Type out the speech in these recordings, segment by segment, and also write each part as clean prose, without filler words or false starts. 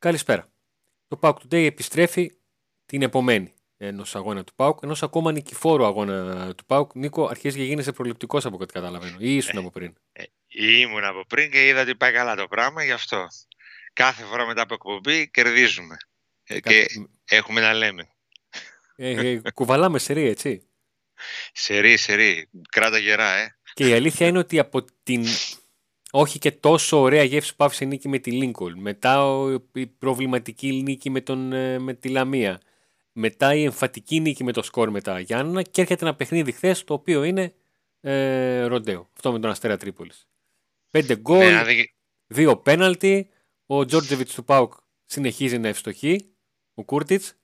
Καλησπέρα. Το ΠΑΟΚ Today επιστρέφει την επομένη ενός αγώνα του ΠΑΟΚ, ενός ακόμα νικηφόρου αγώνα του ΠΑΟΚ. Νίκο, αρχίζει και γίνεσαι προληπτικός από κάτι καταλαβαίνω, ή ήσουν από πριν. Ήμουν από πριν και είδα ότι πάει καλά το πράγμα, γι' αυτό. Κάθε φορά μετά από εκπομπή κερδίζουμε και έχουμε να λέμε. Κουβαλάμε σερί, έτσι. Σερί. Κράτα γερά, Και η αλήθεια είναι ότι από την... όχι και τόσο ωραία γεύση που άφησε η νίκη με τη Λίγκολ. Μετά η προβληματική νίκη με τη Λαμία. Μετά η εμφατική νίκη με το σκορ με τα Γιάννενα. Και έρχεται ένα παιχνίδι χθες το οποίο είναι ροντέο. Αυτό με τον Αστέρα Τρίπολης. 5 γκολ, 2 πέναλτι. Ο Τζόρτζεβιτς του ΠΑΟΚ συνεχίζει να ευστοχεί. Ο Κούρτιτς,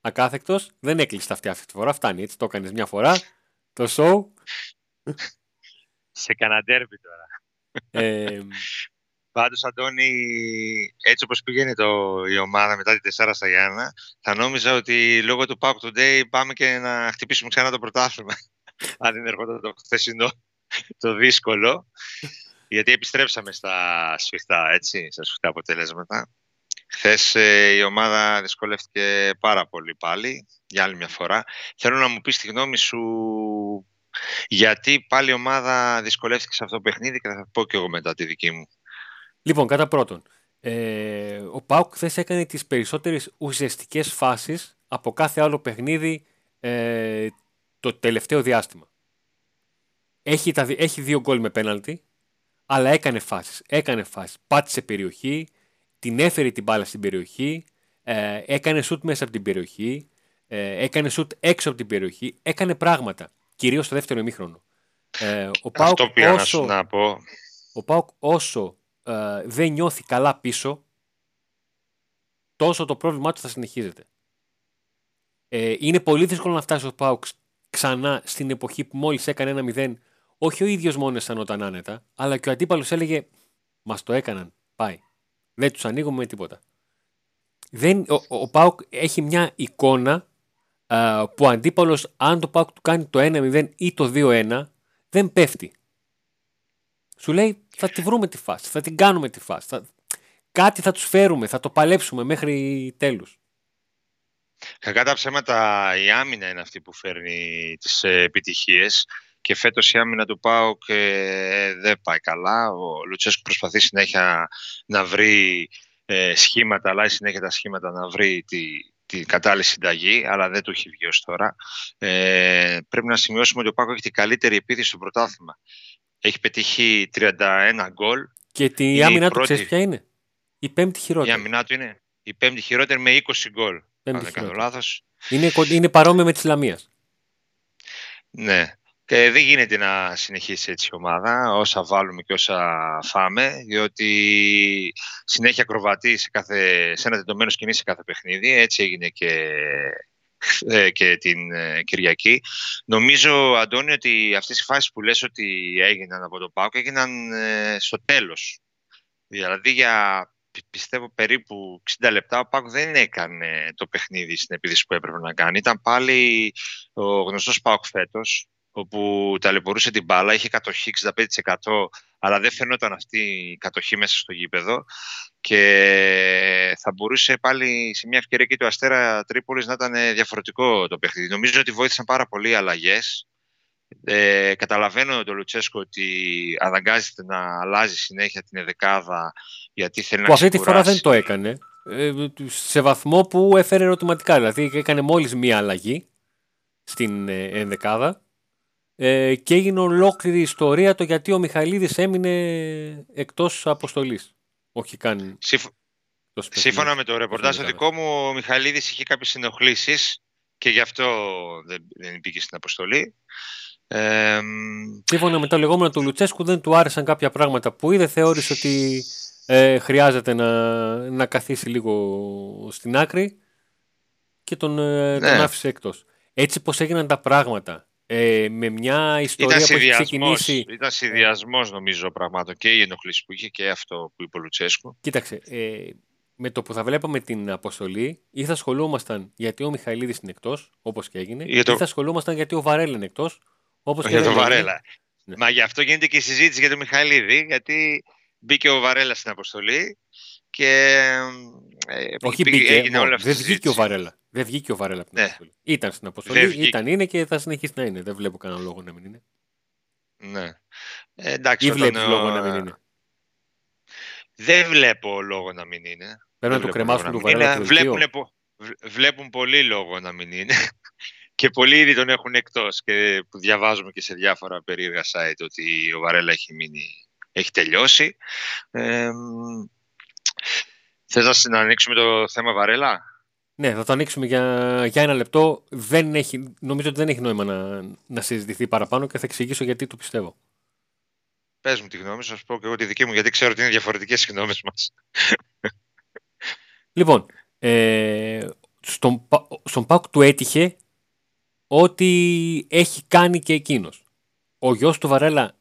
ακάθεκτος, δεν έκλεισε τα αυτιά αυτή τη φορά. Φτάνει έτσι, το έκανε μια φορά. Το show. Σε κανένα ντέρμπι τώρα. Πάντως, Αντώνη, έτσι όπως πηγαίνει η ομάδα μετά τη 4 στα Γιάννα, θα νόμιζα ότι λόγω του ΠΑΟΚ Today πάμε και να χτυπήσουμε ξανά το πρωτάθλημα. Αν δεν ερχόταν το χθεσινό, το δύσκολο. Γιατί επιστρέψαμε στα σφιχτά, έτσι, στα σφιχτά αποτελέσματα. Χθες η ομάδα δυσκολεύτηκε πάρα πολύ πάλι, για άλλη μια φορά. Θέλω να μου πεις τη γνώμη σου. Γιατί πάλι η ομάδα δυσκολεύτηκε σε αυτό το παιχνίδι και θα το πω και εγώ μετά τη δική μου. Λοιπόν, κατά πρώτον, ο ΠΑΟΚ χθες έκανε τις περισσότερες ουσιαστικές φάσεις από κάθε άλλο παιχνίδι το τελευταίο διάστημα. Έχει 2 γκολ με πέναλτι, αλλά έκανε φάσεις. Πάτησε περιοχή, την έφερε την μπάλα στην περιοχή, έκανε σουτ μέσα από την περιοχή, έκανε σουτ έξω από την περιοχή, έκανε πράγματα. Κυρίως στο δεύτερο ημίχρονο. Ο ΠΑΟΚ όσο δεν νιώθει καλά πίσω, τόσο το πρόβλημά του θα συνεχίζεται. Είναι πολύ δύσκολο να φτάσει ο ΠΑΟΚ ξανά στην εποχή που μόλις έκανε 1-0. Όχι ο ίδιος μόνο αισθανόταν άνετα, αλλά και ο αντίπαλος έλεγε «Μας το έκαναν, πάει. Δεν τους ανοίγουμε τίποτα». Ο ΠΑΟΚ έχει μια εικόνα που ο αντίπαλος, αν το ΠΑΟΚ του κάνει το 1-0 ή το 2-1, δεν πέφτει. Σου λέει θα τη βρούμε τη φάση, θα την κάνουμε τη φάση, κάτι θα τους φέρουμε, θα το παλέψουμε μέχρι τέλους. Κακά τα ψέματα, η άμυνα είναι αυτή που φέρνει τις επιτυχίες και φέτος η άμυνα του ΠΑΟΚ δεν πάει καλά. Ο Λουτσέσκου προσπαθεί συνέχεια να βρει σχήματα, αλλά συνέχεια τα σχήματα να βρει την κατάλληλη συνταγή, αλλά δεν το έχει βγει ως τώρα. Πρέπει να σημειώσουμε ότι ο ΠΑΟΚ έχει την καλύτερη επίθεση στο πρωτάθλημα. Έχει πετύχει 31 γκολ. Και η άμυνά του, ξέρεις ποια είναι? Η πέμπτη χειρότερη. Η άμυνά του είναι η πέμπτη χειρότερη με 20 γκολ. Αν δεν κάνω λάθος. Είναι παρόμοια με της Λαμίας. Ναι. Και δεν γίνεται να συνεχίσει έτσι η ομάδα, όσα βάλουμε και όσα φάμε, διότι συνέχεια ακροβατεί σε ένα τεντωμένο σκηνή σε κάθε παιχνίδι. Έτσι έγινε και την Κυριακή. Νομίζω, Αντώνη, ότι αυτές οι φάσεις που λες ότι έγιναν από τον ΠΑΟΚ έγιναν στο τέλος. Δηλαδή για, πιστεύω, περίπου 60 λεπτά ο ΠΑΟΚ δεν έκανε το παιχνίδι στην επίθεση που έπρεπε να κάνει. Ήταν πάλι ο γνωστός ΠΑΟΚ φέτος, όπου ταλαιπωρούσε την μπάλα, είχε κατοχή 65%, αλλά δεν φαινόταν αυτή η κατοχή μέσα στο γήπεδο και θα μπορούσε πάλι σε μια ευκαιρία και του Αστέρα Τρίπολης να ήταν διαφορετικό το παιχνίδι. Νομίζω ότι βοήθησαν πάρα πολύ οι αλλαγές. Καταλαβαίνω τον Λουτσέσκο ότι αναγκάζεται να αλλάζει συνέχεια την εδεκάδα γιατί θέλει να ξεκουράσει. Αυτή τη φορά δεν το έκανε, σε βαθμό που έφερε ερωτηματικά. Δηλαδή έκανε μόλις μία αλλαγή στην ενδεκάδα. Και έγινε ολόκληρη η ιστορία το γιατί ο Μιχαηλίδης έμεινε εκτός αποστολής. Όχι καν. Σύμφωνα με το ρεπορτάζ το δικό μου, ο Μιχαηλίδης είχε κάποιες συνοχλήσεις και γι' αυτό δεν πήγε στην αποστολή. Σύμφωνα με το λεγόμενο του Λουτσέσκου, δεν του άρεσαν κάποια πράγματα που είδε. Θεώρησε ότι χρειάζεται να καθίσει λίγο στην άκρη και τον άφησε εκτός. Έτσι πως έγιναν τα πράγματα. Με μια ιστορία που έχει ξεκινήσει. Ήταν συνδυασμός νομίζω πραγμάτων και η ενοχλήση που είχε και αυτό που είπε ο Λουτσέσκου. Κοίταξε, με το που θα βλέπαμε την αποστολή ή θα ασχολούμασταν γιατί ο Μιχαηλίδης είναι εκτός, όπως και έγινε, ή θα ασχολούμασταν γιατί ο Βαρέλα είναι εκτός, όπως και έγινε. Για τον Βαρέλα. Ναι. Μα γι' αυτό γίνεται και η συζήτηση για τον Μιχαηλίδη, γιατί μπήκε ο Βαρέλα στην αποστολή και Δεν βγήκε ο Βαρέλα από την αποστολή. Ήταν στην αποστολή, είναι και θα συνεχίσει να είναι. Δεν βλέπω κανένα λόγο να μην είναι. Ναι. Εντάξει, ή βλέπεις λόγο να μην είναι? Δεν βλέπω λόγο να μην είναι. Πρέπει να το κρεμάσουν του Βαρέλα. Βλέπουν πολύ λόγο να μην είναι. Και πολλοί ήδη τον έχουν εκτός. Και που διαβάζουμε και σε διάφορα περίεργα site ότι ο Βαρέλα έχει τελειώσει. Θες να ανοίξουμε το θέμα Βαρέλα? Ναι, θα το ανοίξουμε για ένα λεπτό. Νομίζω ότι δεν έχει νόημα να συζητηθεί παραπάνω και θα εξηγήσω γιατί το πιστεύω. Πες μου τη γνώμη σου, σας πω και εγώ τη δική μου, γιατί ξέρω ότι είναι διαφορετικές οι γνώμες μας. Λοιπόν, στον ΠΑΟΚ του έτυχε ότι έχει κάνει και εκείνος. Ο γιος του Βαρέλα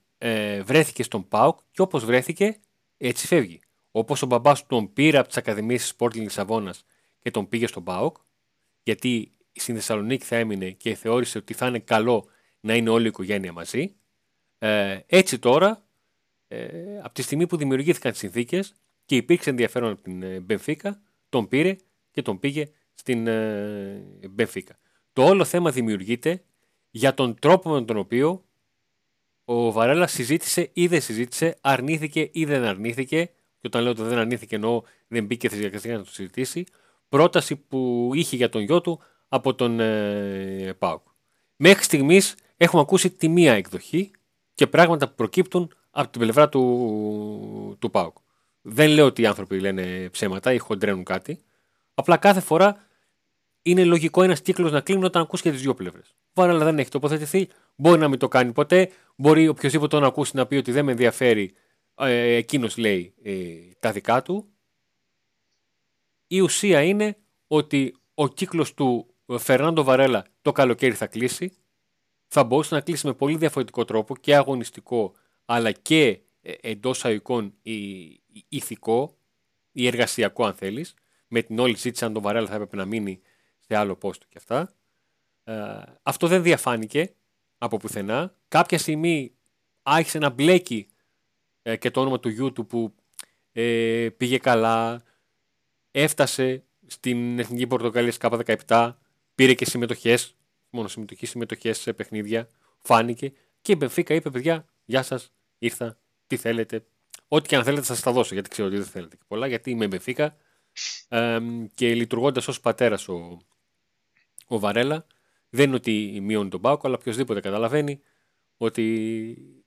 βρέθηκε στον ΠΑΟΚ και όπως βρέθηκε έτσι φεύγει. Όπως ο μπαμπάς τον πήρε από τις Ακαδημίες Sporting Λισαβόνας και τον πήγε στον ΠΑΟΚ, γιατί στην Θεσσαλονίκη θα έμεινε και θεώρησε ότι θα είναι καλό να είναι όλη η οικογένεια μαζί. Έτσι τώρα, από τη στιγμή που δημιουργήθηκαν τις συνθήκες και υπήρξε ενδιαφέρον από την Μπενφίκα, τον πήρε και τον πήγε στην Μπενφίκα. Το όλο θέμα δημιουργείται για τον τρόπο με τον οποίο ο Βαρέλα συζήτησε ή δεν συζήτησε, αρνήθηκε ή δεν αρνήθηκε, και όταν λέω ότι δεν αρνήθηκε εννοώ δεν μπήκε θεσιακαστικά να το συζητήσει, πρόταση που είχε για τον γιο του από τον ΠΑΟΚ. Μέχρι στιγμής έχουμε ακούσει τη μία εκδοχή και πράγματα που προκύπτουν από την πλευρά του ΠΑΟΚ. Δεν λέω ότι οι άνθρωποι λένε ψέματα ή χοντρένουν κάτι. Απλά κάθε φορά είναι λογικό ένας κύκλος να κλείνει όταν ακούς και τις δύο πλευρές. Βαρέλα δεν έχει τοποθετηθεί, μπορεί να μην το κάνει ποτέ, μπορεί οποιοδήποτε να ακούσει να πει ότι δεν με ενδιαφέρει, εκείνος λέει τα δικά του. Η ουσία είναι ότι ο κύκλος του Φερνάντο Βαρέλα το καλοκαίρι θα κλείσει. Θα μπορούσε να κλείσει με πολύ διαφορετικό τρόπο και αγωνιστικό, αλλά και εντός αϊκών ηθικό ή εργασιακό, αν θέλεις. Με την όλη συζήτηση, αν τον Βαρέλα θα έπρεπε να μείνει σε άλλο πόστο και αυτά. Αυτό δεν διαφάνηκε από πουθενά. Κάποια στιγμή άρχισε να μπλέκει και το όνομα του γιού του που πήγε καλά. Έφτασε στην Εθνική Πορτοκαλία K17, πήρε και συμμετοχές. Μόνο συμμετοχές σε παιχνίδια, φάνηκε και η Μπενφίκα είπε: παιδιά, γεια σας, ήρθα, τι θέλετε. Ό,τι και αν θέλετε, σας τα δώσω, γιατί ξέρω ότι δεν θέλετε και πολλά, γιατί είμαι Μπενφίκα. Και λειτουργώντας ως πατέρας ο Βαρέλα, δεν είναι ότι μειώνει τον ΠΑΟΚ, αλλά οποιοδήποτε καταλαβαίνει ότι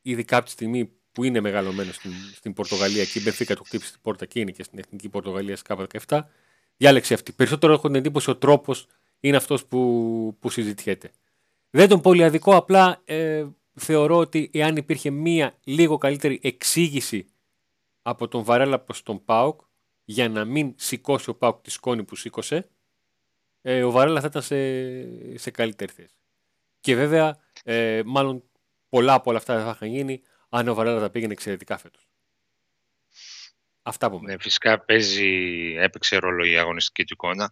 ειδικά από τη στιγμή που είναι μεγαλωμένο στην Πορτογαλία και η Μπενφίκα του χτύπησε την πόρτα και είναι και στην Εθνική Πορτογαλία K17, διάλεξε αυτή. Περισσότερο έχω την εντύπωση ο τρόπος είναι αυτός που συζητιέται. Δεν τον πολύ αδικό, απλά θεωρώ ότι εάν υπήρχε μία λίγο καλύτερη εξήγηση από τον Βαρέλα προς τον ΠΑΟΚ για να μην σηκώσει ο ΠΑΟΚ τη σκόνη που σήκωσε, ο Βαρέλα θα ήταν σε καλύτερη θέση. Και βέβαια, μάλλον πολλά από όλα αυτά θα είχαν γίνει αν ο Βαρέλα τα πήγαινε εξαιρετικά φέτος. Αυτά που φυσικά έπαιξε ρόλο η αγωνιστική του εικόνα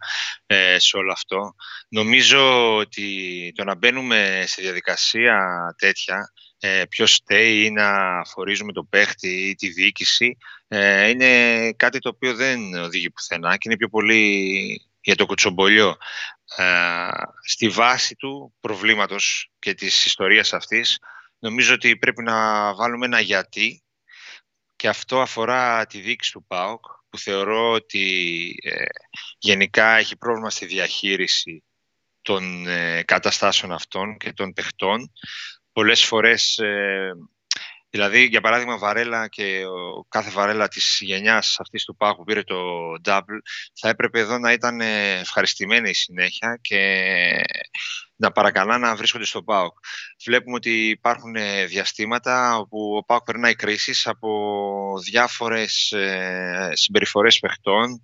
σε όλο αυτό. Νομίζω ότι το να μπαίνουμε σε διαδικασία τέτοια, ποιος στέει ή να φορίζουμε τον παίχτη ή τη διοίκηση, είναι κάτι το οποίο δεν οδηγεί πουθενά και είναι πιο πολύ για το κουτσομπολιό. Στη βάση του προβλήματος και της ιστορίας αυτής, νομίζω ότι πρέπει να βάλουμε ένα γιατί. Και αυτό αφορά τη διοίκηση του ΠΑΟΚ, που θεωρώ ότι γενικά έχει πρόβλημα στη διαχείριση των καταστάσεων αυτών και των παιχτών. Πολλές φορές, δηλαδή για παράδειγμα Βαρέλα και ο κάθε Βαρέλα της γενιάς αυτής του ΠΑΟΚ που πήρε το double, θα έπρεπε εδώ να ήταν ευχαριστημένοι η συνέχεια και να παρακαλά να βρίσκονται στον ΠΑΟΚ. Βλέπουμε ότι υπάρχουν διαστήματα όπου ο ΠΑΟΚ περνάει κρίσεις από διάφορες συμπεριφορές παιχτών,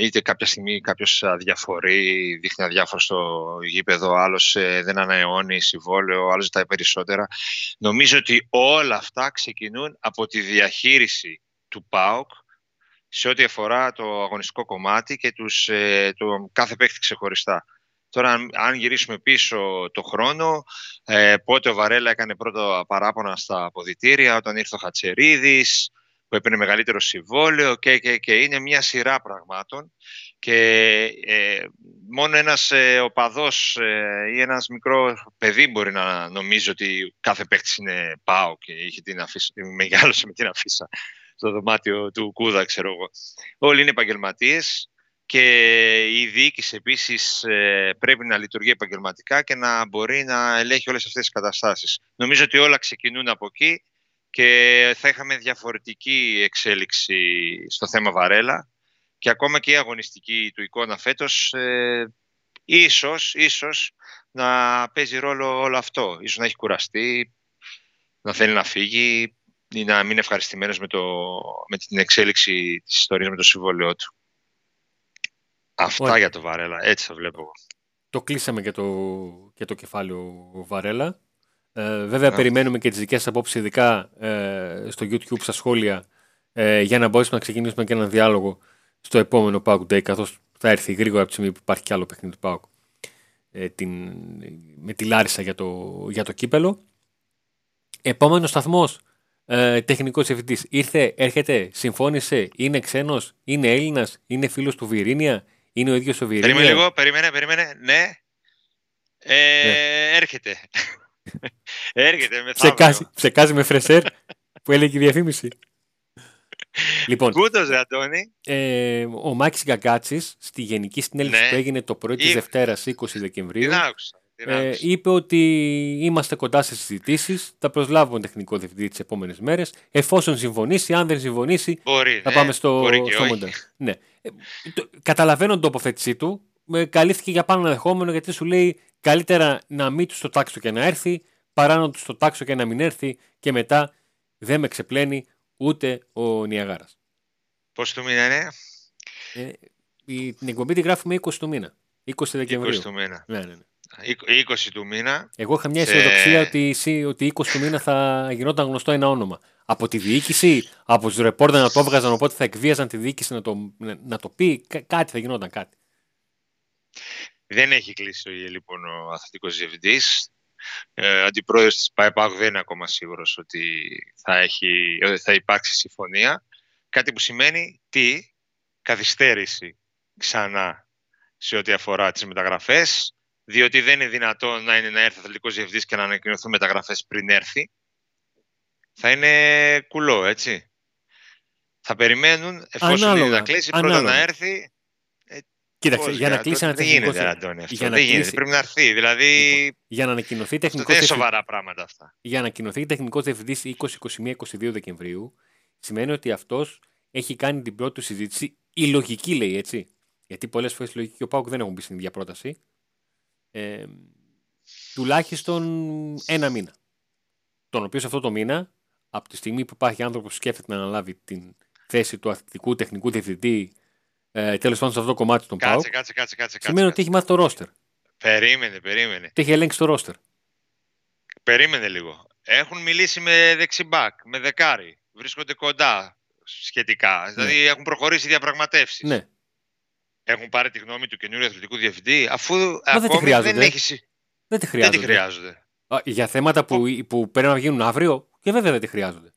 είτε κάποια στιγμή κάποιος αδιαφορεί, δείχνει αδιάφορο στο γήπεδο, άλλος δεν ανανεώνει συμβόλαιο, άλλος ζητάει περισσότερα. Νομίζω ότι όλα αυτά ξεκινούν από τη διαχείριση του ΠΑΟΚ σε ό,τι αφορά το αγωνιστικό κομμάτι και το κάθε παίκτη ξεχωριστά. Τώρα, αν γυρίσουμε πίσω το χρόνο, πότε ο Βαρέλα έκανε πρώτα παράπονα στα αποδυτήρια, όταν ήρθε ο Χατσερίδης, που έπαιρνε μεγαλύτερο συμβόλαιο και είναι μια σειρά πραγμάτων. Και μόνο ένας οπαδός ή ένας μικρό παιδί μπορεί να νομίζει ότι κάθε παίκτης είναι ΠΑΟΚ και είχε την αφίσα, μεγάλωσε με την αφίσα στο δωμάτιο του Κούδα, ξέρω εγώ. Όλοι είναι επαγγελματίες και η διοίκηση επίσης πρέπει να λειτουργεί επαγγελματικά και να μπορεί να ελέγχει όλες αυτές τις καταστάσεις. Νομίζω ότι όλα ξεκινούν από εκεί και θα είχαμε διαφορετική εξέλιξη στο θέμα Βαρέλα. Και ακόμα και η αγωνιστική του εικόνα φέτος, ίσως να παίζει ρόλο όλο αυτό. Ίσως να έχει κουραστεί, να θέλει να φύγει ή να μην είναι ευχαριστημένος με την εξέλιξη της ιστορίας με το συμβόλαιό του. Αυτά για το Βαρέλα, έτσι θα βλέπω. Το κλείσαμε και το κεφάλαιο Βαρέλα. Βέβαια, περιμένουμε και τις δικές απόψεις, ειδικά στο YouTube, στα σχόλια, για να μπορέσουμε να ξεκινήσουμε και έναν διάλογο στο επόμενο ΠΑΟΚ Today, καθώς θα έρθει γρήγορα από τη στιγμή που υπάρχει κι άλλο παιχνίδι του ΠΑΟΚ με τη Λάρισα για το κύπελο. Επόμενος σταθμός, τεχνικός διευθυντής. Έρχεται, συμφώνησε, είναι ξένος, είναι Έλληνας, είναι φίλος του Βιερίνια, είναι ο ίδιος ο Βιερίνια. Περίμενε λίγο, ναι. Έρχεται. Έρχεται με θαύμα. Ψεκάζει με φρεσέρ που έλεγε η διαφήμιση. Λοιπόν, κούτος, ρε Αντώνη. Ο Μάξης Γαγκάτσις στη Γενική Συνέλευση που έγινε το πρωί της Δευτέρας 20 Δεκεμβρίου είπε ότι είμαστε κοντά σε συζητήσεις, θα προσλάβουμε τεχνικό διευθυντή τις επόμενες μέρες, εφόσον συμφωνήσει. Αν δεν συμφωνήσει, θα πάμε στο μοντάζ. Καταλαβαίνω την τοποθέτησή του. Καλύφθηκε για πάνω ενδεχόμενο, γιατί σου λέει καλύτερα να μην του το τάξω και να έρθει, παρά να του το τάξω και να μην έρθει και μετά δεν με ξεπλένει ούτε ο Νιαγάρας. Πώς του μήνα είναι? Την εκπομπή τη γράφουμε 20 του μήνα. 20 Δεκεμβρίου. 20 του μήνα. Ναι. 20 του μήνα. Εγώ είχα μια αισιοδοξία ότι 20 του μήνα θα γινόταν γνωστό ένα όνομα. Από τη διοίκηση, από τους ρεπόρτερ να το έβγαζαν, οπότε θα εκβίαζαν τη διοίκηση να το πει. Κάτι θα γινόταν, κάτι. Δεν έχει κλείσει λοιπόν ο αθλητικός διευθυντής. Αντιπρόεδρος της ΠΑΕΠΑΚ δεν είναι ακόμα σίγουρος ότι θα υπάρξει συμφωνία. Κάτι που σημαίνει καθυστέρηση ξανά σε ό,τι αφορά τις μεταγραφές, διότι δεν είναι δυνατόν να έρθει αθλητικός διευθυντής και να ανακοινωθούν μεταγραφές πριν έρθει. Θα είναι κουλό, έτσι. Θα περιμένουν εφόσον να κλείσει, πρώτα να έρθει. Κοίταξε, για να κλείσει ένα τεχνικό διευθυντή. Πρέπει να έρθει. Δηλαδή, λοιπόν, για να ανακοινωθεί τεχνικό διευθυντή. Δεν είναι σοβαρά πράγματα αυτά. Για να ανακοινωθεί τεχνικό διευθυντή 20-21-22 Δεκεμβρίου, σημαίνει ότι αυτός έχει κάνει την πρώτη του συζήτηση. Η λογική λέει, έτσι. Γιατί πολλές φορές η λογική και ο ΠΑΟΚ δεν έχουν μπει στην ίδια πρόταση. Τουλάχιστον ένα μήνα. Τον οποίο σε αυτό το μήνα, από τη στιγμή που υπάρχει άνθρωπος που σκέφτεται να αναλάβει την θέση του αθλητικού τεχνικού διευθυντή. Τέλος πάντων, σε αυτό το κομμάτι των ΠΑΟΚ. Σημαίνει ότι έχει μάθει το ρόστερ. Περίμενε. Το έχει ελέγξει το ρόστερ. Περίμενε λίγο. Έχουν μιλήσει με δεξιμπάκ, με δεκάρι. Βρίσκονται κοντά σχετικά. Ναι. Δηλαδή έχουν προχωρήσει διαπραγματεύσεις. Ναι. Έχουν πάρει τη γνώμη του καινούριου αθλητικού διευθυντή, αφού ακόμη δεν τη χρειάζονται. Για θέματα που πρέπει να γίνουν αύριο, και βέβαια δεν τη χρειάζονται.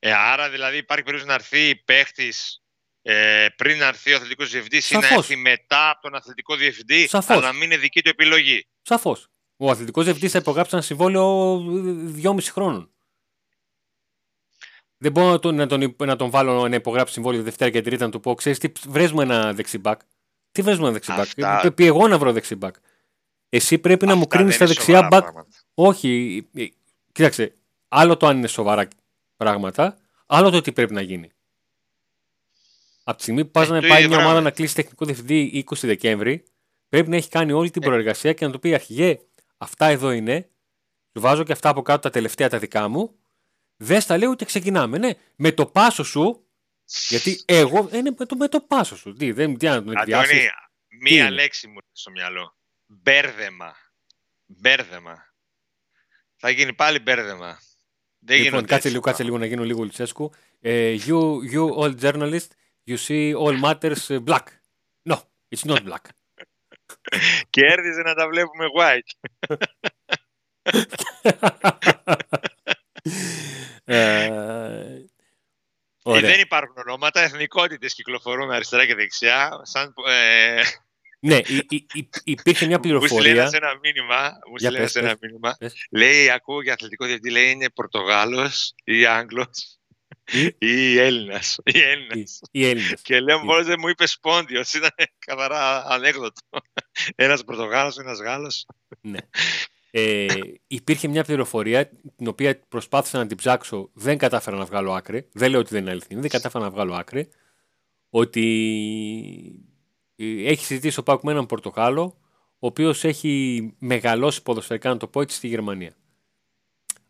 Άρα δηλαδή υπάρχει περίπτωση να έρθει παίχτης. Πριν να έρθει ο αθλητικός διευθυντής ή να έρθει μετά από τον αθλητικό διευθυντή, Σαφώς. Αλλά να μην είναι δική του επιλογή. Σαφώς. Ο αθλητικός διευθυντής θα υπογράψει ένα συμβόλαιο 2,5 χρόνων. Δεν μπορώ να τον βάλω να υπογράψει συμβόλαιο Δευτέρα και Τρίτα να του πω: ξέρεις τι, βρες μου ένα δεξιμπακ. Τι βρες μου ένα δεξιμπακ? Πρέπει εγώ να βρω δεξιμπακ. Εσύ πρέπει να μου κρίνεις τα δεξιά μπακ. Όχι. Κοίταξε. Άλλο το αν είναι σοβαρά πράγματα, άλλο το τι πρέπει να γίνει. Από τη στιγμή που πας να πάει μια ομάδα να κλείσει τεχνικό διευθυντή 20 Δεκέμβρη, πρέπει να έχει κάνει όλη την προεργασία και να του πει: αρχηγέ, αυτά εδώ είναι. Του βάζω και αυτά από κάτω, τα τελευταία τα δικά μου. Δες τα λέω και ξεκινάμε. Ναι, με το πάσο σου. Γιατί εγώ. Με το πάσο σου. Τι να τον εκδιάσεις. Αντώνη, μία λέξη μου έρχεται στο μυαλό. Μπέρδεμα. Θα γίνει πάλι μπέρδεμα. Λοιπόν, κάτσε λίγο να γίνω λίγο Λουτσέσκου. You all journalists. You see all matters black. No, it's not black. Κέρδιζε να τα βλέπουμε white. Δεν υπάρχουν ονόματα, εθνικότητες κυκλοφορούν αριστερά και δεξιά. Σαν, ναι, υπήρχε μια πληροφορία. Μου στείλανε ένα μήνυμα. Λέει, ακούω για αθλητικό διευθυντή, λέει είναι Πορτογάλος ή Άγγλος. Ή Έλληνας. Και λέω μόλις δεν μου είπε Πόντιος. Ήταν καθαρά ανέκδοτο. Ένας Πορτογάλος, ένας Γάλλος. Ναι. Υπήρχε μια πληροφορία την οποία προσπάθησα να την ψάξω. Δεν κατάφερα να βγάλω άκρη. Δεν λέω ότι δεν είναι αληθινή. Δεν κατάφερα να βγάλω άκρη. Ότι έχει συζητήσει ο ΠΑΟΚ με έναν Πορτογάλο, ο οποίος έχει μεγαλώσει ποδοσφαιρικά, να το πω έτσι, στη Γερμανία.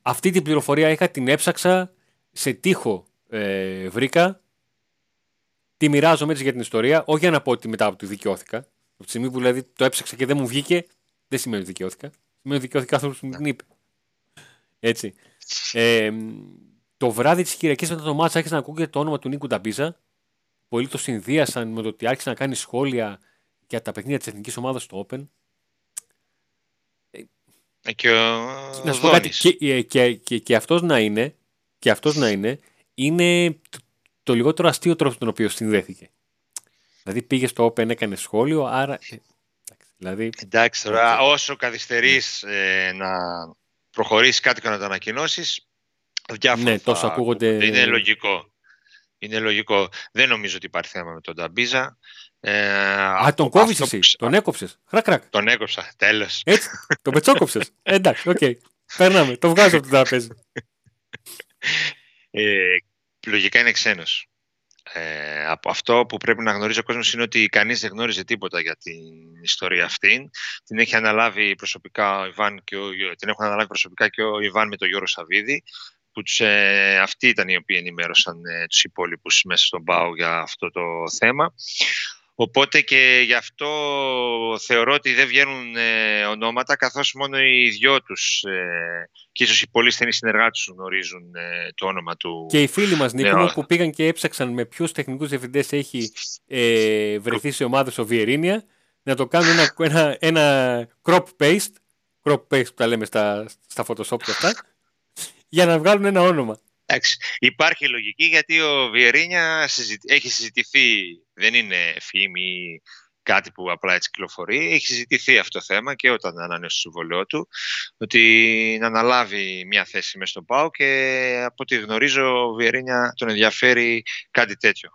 Αυτή την πληροφορία είχα, την έψαξα. Σε τείχο βρήκα, τη μοιράζομαι έτσι για την ιστορία, όχι για να πω ότι μετά από τη δικαιώθηκα. Από τη στιγμή που δηλαδή το έψαξα και δεν μου βγήκε, δεν σημαίνει ότι δικαιώθηκα. Σημαίνει ότι δικαιώθηκα άνθρωπος που μου την είπε. Έτσι. Το βράδυ της Κυριακής μετά το μάτς άρχισε να ακούγεται το όνομα του Νίκου Νταμπίζα. Πολλοί το συνδύασαν με το ότι άρχισε να κάνει σχόλια για τα παιχνίδια της εθνικής ομάδας στο Open. Και να σου πω κάτι, και αυτός να είναι. Και αυτός να είναι, είναι το λιγότερο αστείο τρόπο τον οποίο συνδέθηκε. Δηλαδή πήγε στο Open, έκανε σχόλιο, άρα... Δηλαδή... Εντάξει, τώρα όσο καθυστερείς να προχωρήσεις κάτι και να το ανακοινώσεις, διάφορα ναι, τόσο ακούγονται... Είναι λογικό. Είναι λογικό. Δεν νομίζω ότι υπάρχει θέμα με τον Νταμπίζα. Τον κόβεις εσύ, τον έκοψες. Χρακ. Τον έκοψα, τέλος. Έτσι, τον πετσόκοψες. Εντάξει, οκ. Περνάμε, το βγάζω από το τραπέζι. Λογικά είναι ξένος. Αυτό που πρέπει να γνωρίζει ο κόσμος είναι ότι κανείς δεν γνώριζε τίποτα για την ιστορία αυτή. Την έχει αναλάβει προσωπικά ο Ιβάν και την έχουν αναλάβει προσωπικά και ο Ιβάν με τον Γιώργο Σαββίδη, που αυτοί ήταν οι οποίοι ενημέρωσαν τους υπόλοιπους μέσα στον ΠΑΟ για αυτό το θέμα. Οπότε και γι' αυτό θεωρώ ότι δεν βγαίνουν ονόματα, καθώς μόνο οι δυο τους και ίσως οι πολύ στενοί συνεργάτες τους γνωρίζουν το όνομα του. Και οι φίλοι μας, Νίκο, που πήγαν και έψαξαν με ποιους τεχνικούς διευθυντές έχει βρεθεί σε ομάδες ο Βιερίνια, να το κάνουν ένα crop paste που τα λέμε στα Photoshop και αυτά, για να βγάλουν ένα όνομα. Εντάξει, υπάρχει λογική γιατί ο Βιερίνια έχει συζητηθεί, δεν είναι φήμη ή κάτι που απλά έτσι κυκλοφορεί, έχει συζητηθεί αυτό το θέμα και όταν ανανέωσε το συμβόλαιό του, ότι να αναλάβει μια θέση μέσα στον ΠΑΟ και από ό,τι γνωρίζω ο Βιερίνια τον ενδιαφέρει κάτι τέτοιο.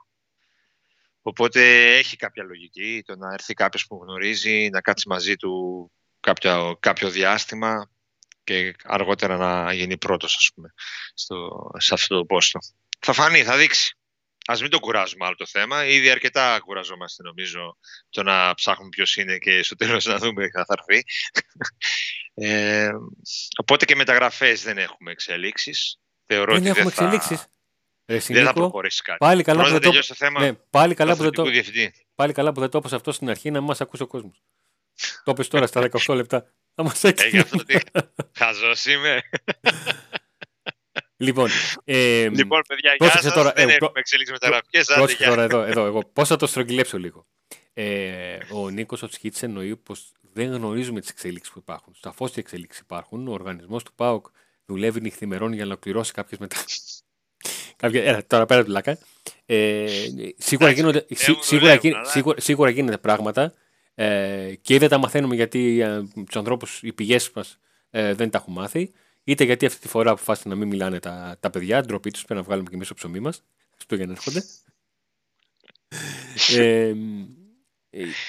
Οπότε έχει κάποια λογική το να έρθει κάποιος που γνωρίζει, να κάτσει μαζί του κάποιο διάστημα και αργότερα να γίνει πρώτος, ας πούμε, σε αυτό το πόστο. Θα φανεί, θα δείξει. Ας μην το κουράζουμε άλλο το θέμα. Ήδη αρκετά κουραζόμαστε, νομίζω, το να ψάχνουμε ποιος είναι και στο τέλος να δούμε θα έρθει. Οπότε και μεταγραφές δεν έχουμε εξελίξεις. Θεωρώ ότι δεν θα προχωρήσει κάτι. Πάλι καλά που δεν το έπαιξε αυτό στην αρχή, να μας ακούσει ο κόσμος. Το έπαιξε τώρα στα 18 λεπτά. Χαζός είμαι. Λοιπόν, παιδιά, γεια σας. Τώρα, δεν έχουμε εξελίξει μεταγραφικές. Πρόσεξε τώρα εδώ εγώ. Πώς θα το στρογγυλέψω λίγο. Ο Νίκος Τοσκίτσης εννοεί πως δεν γνωρίζουμε τις εξελίξεις που υπάρχουν. Σαφώς οι εξελίξεις υπάρχουν. Ο οργανισμός του ΠΑΟΚ δουλεύει νυχθημερών για να ολοκληρώσει κάποιες μεταγραφές. Τώρα πέρα από τη λάκα. Σίγουρα γίνονται πράγματα. Και δεν τα μαθαίνουμε γιατί τους ανθρώπους, οι πηγές μας δεν τα έχουν μάθει, είτε γιατί αυτή τη φορά αποφάσισαν να μην μιλάνε τα παιδιά, ντροπή τους, πρέπει να βγάλουμε και εμείς το ψωμί μας στο για να έρχονται,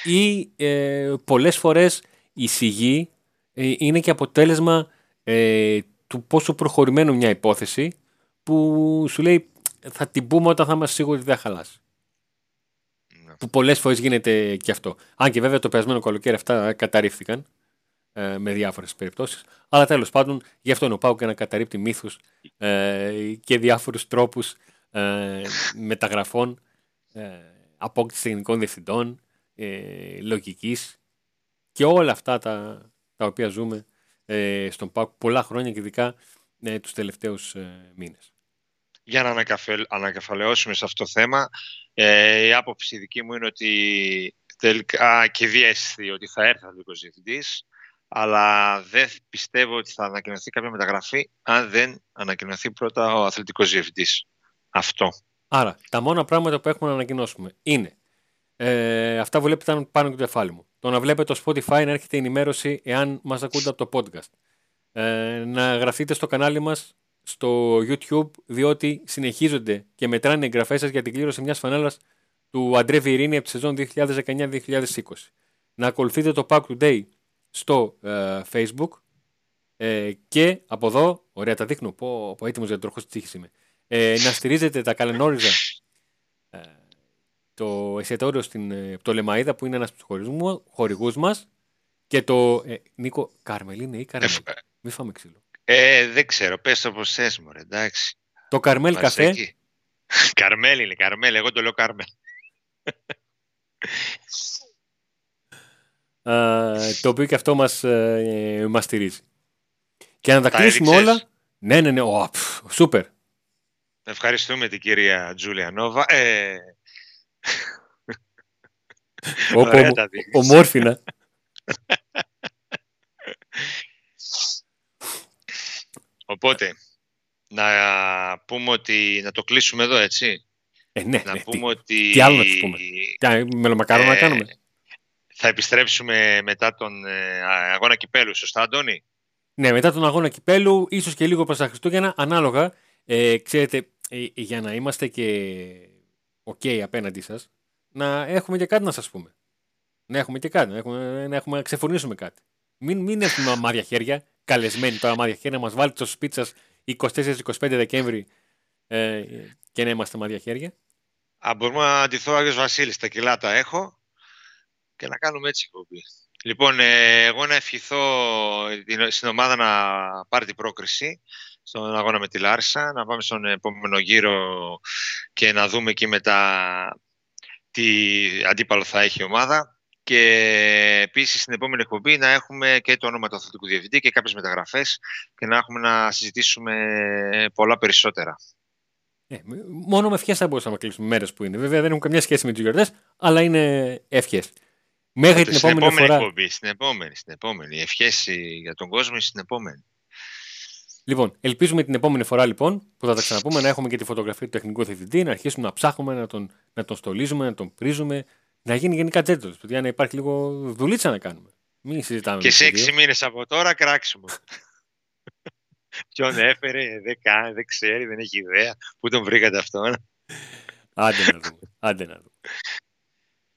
ή πολλές φορές η σιγή είναι και αποτέλεσμα του πόσο προχωρημένο μια υπόθεση που σου λέει θα την πούμε όταν θα είμαστε σίγουροι ότι δεν θα χαλάσει. Που πολλές φορές γίνεται και αυτό. Αν και βέβαια το περασμένο καλοκαίρι αυτά καταρρίφθηκαν με διάφορες περιπτώσεις. Αλλά τέλος πάντων, γι' αυτό είναι ο ΠΑΟΚ, να καταρρίπτει μύθους και διάφορους τρόπους μεταγραφών, απόκτηση τεχνικών διευθυντών, λογικής και όλα αυτά τα οποία ζούμε στον ΠΑΟΚ πολλά χρόνια και ειδικά τους τελευταίους μήνες. Για να ανακεφαλαιώσουμε σε αυτό το θέμα, η άποψη δική μου είναι ότι τελικά και διέστη ότι θα έρθει ο αθλητικός διευθυντής, αλλά δεν πιστεύω ότι θα ανακοινωθεί κάποια μεταγραφή αν δεν ανακοινωθεί πρώτα ο αθλητικός διευθυντής. Αυτό. Άρα, τα μόνα πράγματα που έχουμε να ανακοινώσουμε είναι αυτά που βλέπετε πάνω από το κεφάλι μου. Το να βλέπετε το Spotify να έρχεται ενημέρωση εάν μας ακούτε από το podcast. Να γραφτείτε στο κανάλι μας στο YouTube, διότι συνεχίζονται και μετράνε οι εγγραφές σας για την κλήρωση μιας φανέλας του Αντρέβη Ειρήνη από τη σεζόν 2019-2020. Να ακολουθείτε το ΠΑΟΚ Today στο Facebook και από εδώ, ωραία τα δείχνω, πω έτοιμος για τον τροχός της τύχης είμαι, να στηρίζετε τα καλενόριζα το εστιατόριο στην Πτωλεμαίδα που είναι ένας από τους χορηγούς μας και το Νίκο Καρμέλ είναι ή Καρμέλ, μη φάμε ξύλο. Δεν ξέρω, πες το πως θες μωρέ, εντάξει. Το Καρμέλ Καφέ. Καρμέλ είναι, Καρμέλ, εγώ το λέω Καρμέλ. Το οποίο και αυτό μας στηρίζει. Και να τα κλείσουμε όλα. Ναι, σούπερ. Ευχαριστούμε την κυρία Τζούλια Νόβα. Ομόρφινα. Οπότε, να πούμε ότι... Να το κλείσουμε εδώ, έτσι. Ναι. Πούμε ότι... Τι άλλο να τους πούμε. Μελομακάρονα να κάνουμε. Θα επιστρέψουμε μετά τον αγώνα κυπέλου, σωστά, Αντώνη? Ναι, μετά τον αγώνα κυπέλου, ίσως και λίγο προς τα Χριστούγεννα, ανάλογα. Ξέρετε, για να είμαστε και ok απέναντί σας, να έχουμε και κάτι να σας πούμε. Να έχουμε και κάτι, να ξεφωνήσουμε κάτι. Μην έχουμε αμάδια χέρια, καλεσμένοι τώρα αμάδια χέρια, να μας βάλετε στο σπίτι σας 24-25 Δεκέμβρη και να είμαστε αμάδια χέρια. Αν μπορούμε να αντιθώ Άγιος Βασίλης, τα κιλά τα έχω και να κάνουμε έτσι κομπή. Λοιπόν, εγώ να ευχηθώ στην ομάδα να πάρει την πρόκριση στον αγώνα με τη Λάρισα, να πάμε στον επόμενο γύρο και να δούμε εκεί μετά τι αντίπαλο θα έχει η ομάδα. Και επίσης στην επόμενη εκπομπή να έχουμε και το όνομα του αθλητικού διευθυντή και κάποιες μεταγραφές και να έχουμε να συζητήσουμε πολλά περισσότερα. Μόνο με ευχές θα μπορούσαμε να κλείσουμε μέρες που είναι. Βέβαια δεν έχουν καμιά σχέση με τους γιορτές, αλλά είναι ευχές. Μέχρι την επόμενη φορά. Εκπομπή, στην επόμενη. Ευχές για τον κόσμο στην επόμενη. Λοιπόν, ελπίζουμε την επόμενη φορά λοιπόν που θα τα ξαναπούμε να έχουμε και τη φωτογραφία του τεχνικού διευθυντή, να αρχίσουμε να ψάχνουμε, να τον στολίζουμε, να τον πρίζουμε. Να γίνει γενικά τζέτος, παιδιά, να υπάρχει λίγο δουλίτσα να κάνουμε. Μην συζητάμε. Και σε 6 μήνες από τώρα κράξιμο. Ποιον έφερε, δεν ξέρει, δεν έχει ιδέα. Πού τον βρήκατε αυτόν. Άντε να δούμε.